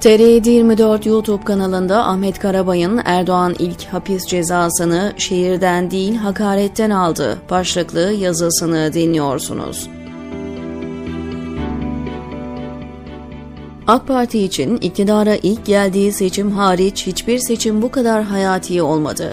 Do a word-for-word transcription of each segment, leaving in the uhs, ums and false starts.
T R T yirmi dört YouTube kanalında Ahmet Karabay'ın Erdoğan ilk hapis cezasını şiirden değil hakaretten aldı başlıklı yazısını dinliyorsunuz. AK Parti için iktidara ilk geldiği seçim hariç hiçbir seçim bu kadar hayati olmadı.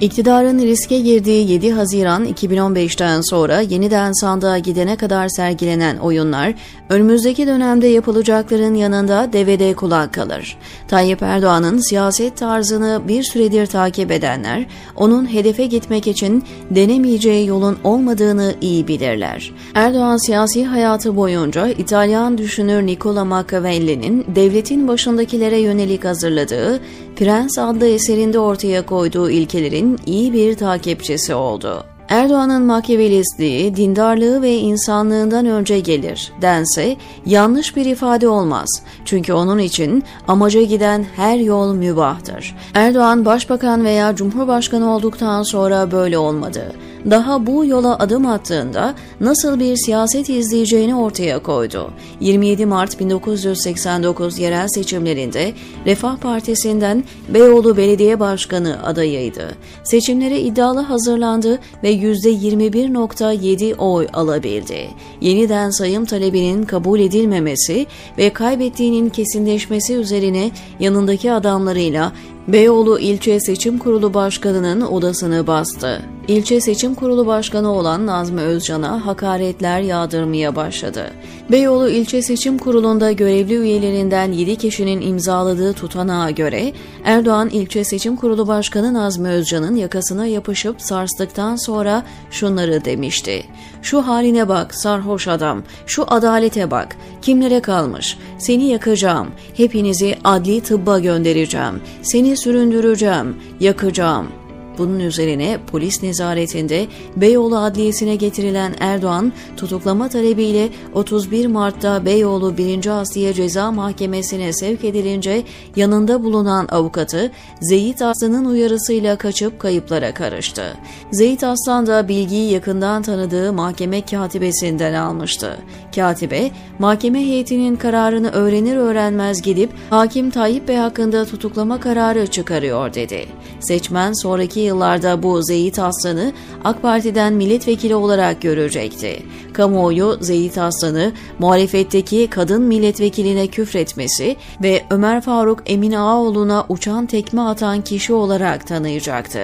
İktidarın riske girdiği yedi Haziran iki bin on beş'ten sonra yeniden sandığa gidene kadar sergilenen oyunlar, önümüzdeki dönemde yapılacakların yanında devede kulak kalır. Tayyip Erdoğan'ın siyaset tarzını bir süredir takip edenler, onun hedefe gitmek için denemeyeceği yolun olmadığını iyi bilirler. Erdoğan siyasi hayatı boyunca İtalyan düşünür Nicola Machiavelli'nin devletin başındakilere yönelik hazırladığı Prens adlı eserinde ortaya koyduğu ilkelerin iyi bir takipçisi oldu. Erdoğan'ın Machiavellistliği, dindarlığı ve insanlığından önce gelir dense yanlış bir ifade olmaz. Çünkü onun için amaca giden her yol mübahtır. Erdoğan başbakan veya cumhurbaşkanı olduktan sonra böyle olmadı. Daha bu yola adım attığında nasıl bir siyaset izleyeceğini ortaya koydu. yirmi yedi Mart bin dokuz yüz seksen dokuz yerel seçimlerinde Refah Partisi'nden Beyoğlu Belediye Başkanı adayıydı. Seçimlere iddialı hazırlandı ve yüzde yirmi bir nokta yedi oy alabildi. Yeniden sayım talebinin kabul edilmemesi ve kaybettiğinin kesinleşmesi üzerine yanındaki adamlarıyla Beyoğlu İlçe Seçim Kurulu Başkanı'nın odasını bastı. İlçe Seçim Kurulu Başkanı olan Nazmi Özcan'a hakaretler yağdırmaya başladı. Beyoğlu İlçe Seçim Kurulu'nda görevli üyelerinden yedi kişinin imzaladığı tutanağa göre Erdoğan İlçe Seçim Kurulu Başkanı Nazmi Özcan'ın yakasına yapışıp sarstıktan sonra şunları demişti. "Şu haline bak sarhoş adam, şu adalete bak, kimlere kalmış, seni yakacağım, hepinizi adli tıbba göndereceğim, seni süründüreceğim, yakacağım." Bunun üzerine polis nezaretinde Beyoğlu Adliyesi'ne getirilen Erdoğan, tutuklama talebiyle otuz bir Mart'ta Beyoğlu birinci Asliye Ceza Mahkemesi'ne sevk edilince yanında bulunan avukatı Zeyit Aslan'ın uyarısıyla kaçıp kayıplara karıştı. Zeyit Aslan da bilgiyi yakından tanıdığı mahkeme katibesinden almıştı. Katibe, mahkeme heyetinin kararını öğrenir öğrenmez gidip "Hakim Tayyip Bey hakkında tutuklama kararı çıkarıyor" dedi. Seçmen sonraki yıllarda bu Zeyit Aslan'ı AK Parti'den milletvekili olarak görecekti. Kamuoyu Zeyit Aslan'ı muhalefetteki kadın milletvekiline küfretmesi ve Ömer Faruk Emin Ağaoğlu'na uçan tekme atan kişi olarak tanıyacaktı.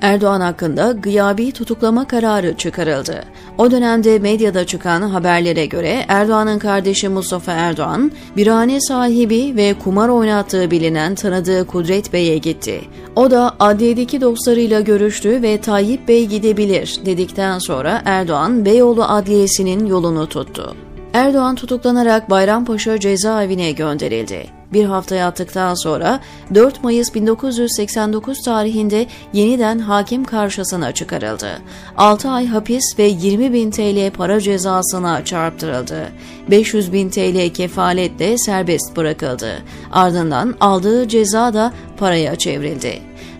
Erdoğan hakkında gıyabi tutuklama kararı çıkarıldı. O dönemde medyada çıkan haberlere göre Erdoğan'ın kardeşi Mustafa Erdoğan, birhane sahibi ve kumar oynattığı bilinen tanıdığı Kudret Bey'e gitti. O da adliyedeki dostlarıyla görüştü ve "Tayyip Bey gidebilir" dedikten sonra Erdoğan Beyoğlu Adliyesi'nin yolunu tuttu. Erdoğan tutuklanarak Bayrampaşa cezaevine gönderildi. Bir hafta yattıktan sonra dört Mayıs bin dokuz yüz seksen dokuz tarihinde yeniden hakim karşısına çıkarıldı. altı ay hapis ve yirmi bin Türk lirası para cezasına çarptırıldı. beş yüz bin Türk lirası kefaletle serbest bırakıldı. Ardından aldığı ceza da paraya çevrildi.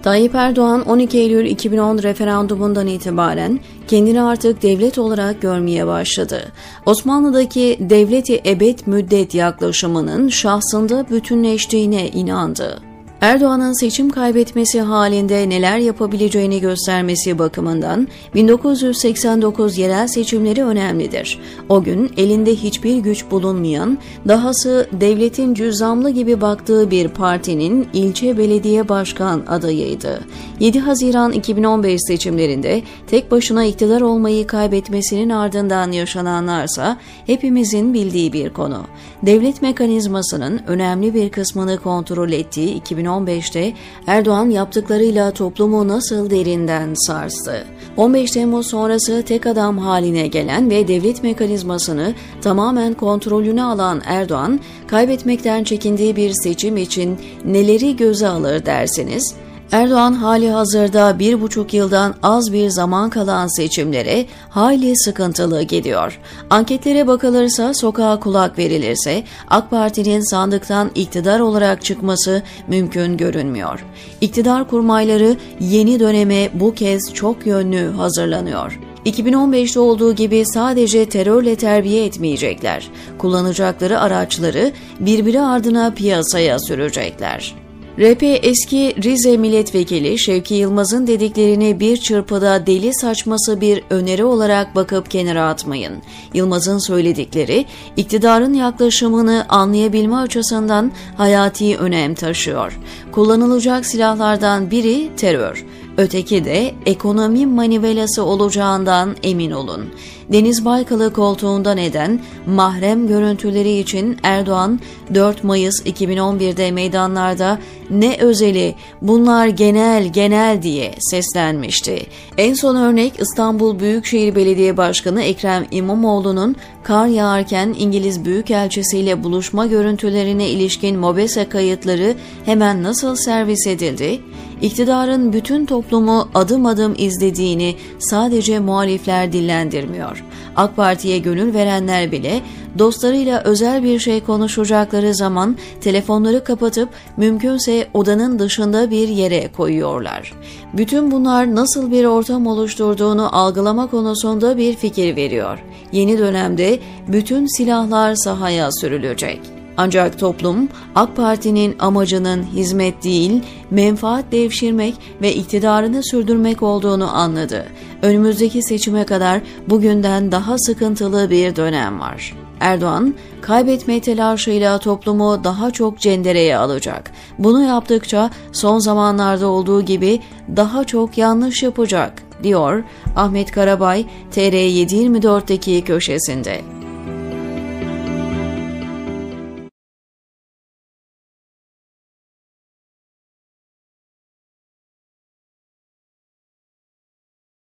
Tayyip Erdoğan on iki Eylül iki bin on referandumundan itibaren kendini artık devlet olarak görmeye başladı. Osmanlı'daki devleti ebed müddet yaklaşımının şahsında bütünleştiğine inandı. Erdoğan'ın seçim kaybetmesi halinde neler yapabileceğini göstermesi bakımından bin dokuz yüz seksen dokuz yerel seçimleri önemlidir. O gün elinde hiçbir güç bulunmayan, dahası devletin cüzzamlı gibi baktığı bir partinin ilçe belediye başkan adayıydı. yedi Haziran iki bin on beş seçimlerinde tek başına iktidar olmayı kaybetmesinin ardından yaşananlarsa hepimizin bildiği bir konu. Devlet mekanizmasının önemli bir kısmını kontrol ettiği iki bin on beş'te Erdoğan yaptıklarıyla toplumu nasıl derinden sarstı. on beş Temmuz sonrası tek adam haline gelen ve devlet mekanizmasını tamamen kontrolüne alan Erdoğan, kaybetmekten çekindiği bir seçim için neleri göze alır dersiniz? Erdoğan hali hazırda bir buçuk yıldan az bir zaman kalan seçimlere hayli sıkıntılı gidiyor. Anketlere bakılırsa, sokağa kulak verilirse AK Parti'nin sandıktan iktidar olarak çıkması mümkün görünmüyor. İktidar kurmayları yeni döneme bu kez çok yönlü hazırlanıyor. iki bin on beşte olduğu gibi sadece terörle terbiye etmeyecekler. Kullanacakları araçları birbiri ardına piyasaya sürecekler. R P eski Rize Milletvekili Şevki Yılmaz'ın dediklerini bir çırpıda deli saçması bir öneri olarak bakıp kenara atmayın. Yılmaz'ın söyledikleri iktidarın yaklaşımını anlayabilme açısından hayati önem taşıyor. Kullanılacak silahlardan biri terör, öteki de ekonomi manivelası olacağından emin olun. Deniz Baykal'ı koltuğundan eden mahrem görüntüleri için Erdoğan, dört Mayıs iki bin on birde meydanlarda ne özeli, bunlar genel genel diye seslenmişti. En son örnek İstanbul Büyükşehir Belediye Başkanı Ekrem İmamoğlu'nun kar yağarken İngiliz Büyükelçisi'yle buluşma görüntülerine ilişkin MOBESE kayıtları hemen nasıl servis edildi? İktidarın bütün toplumu adım adım izlediğini sadece muhalifler dillendirmiyor. AK Parti'ye gönül verenler bile dostlarıyla özel bir şey konuşacakları zaman telefonları kapatıp mümkünse odanın dışında bir yere koyuyorlar. Bütün bunlar nasıl bir ortam oluşturduğunu algılama konusunda bir fikir veriyor. Yeni dönemde bütün silahlar sahaya sürülecek. Ancak toplum AK Parti'nin amacının hizmet değil, menfaat devşirmek ve iktidarını sürdürmek olduğunu anladı. Önümüzdeki seçime kadar bugünden daha sıkıntılı bir dönem var. Erdoğan, kaybetme telaşıyla toplumu daha çok cendereye alacak. Bunu yaptıkça son zamanlarda olduğu gibi daha çok yanlış yapacak, diyor Ahmet Karabay T R yedi yirmi dörtteki köşesinde.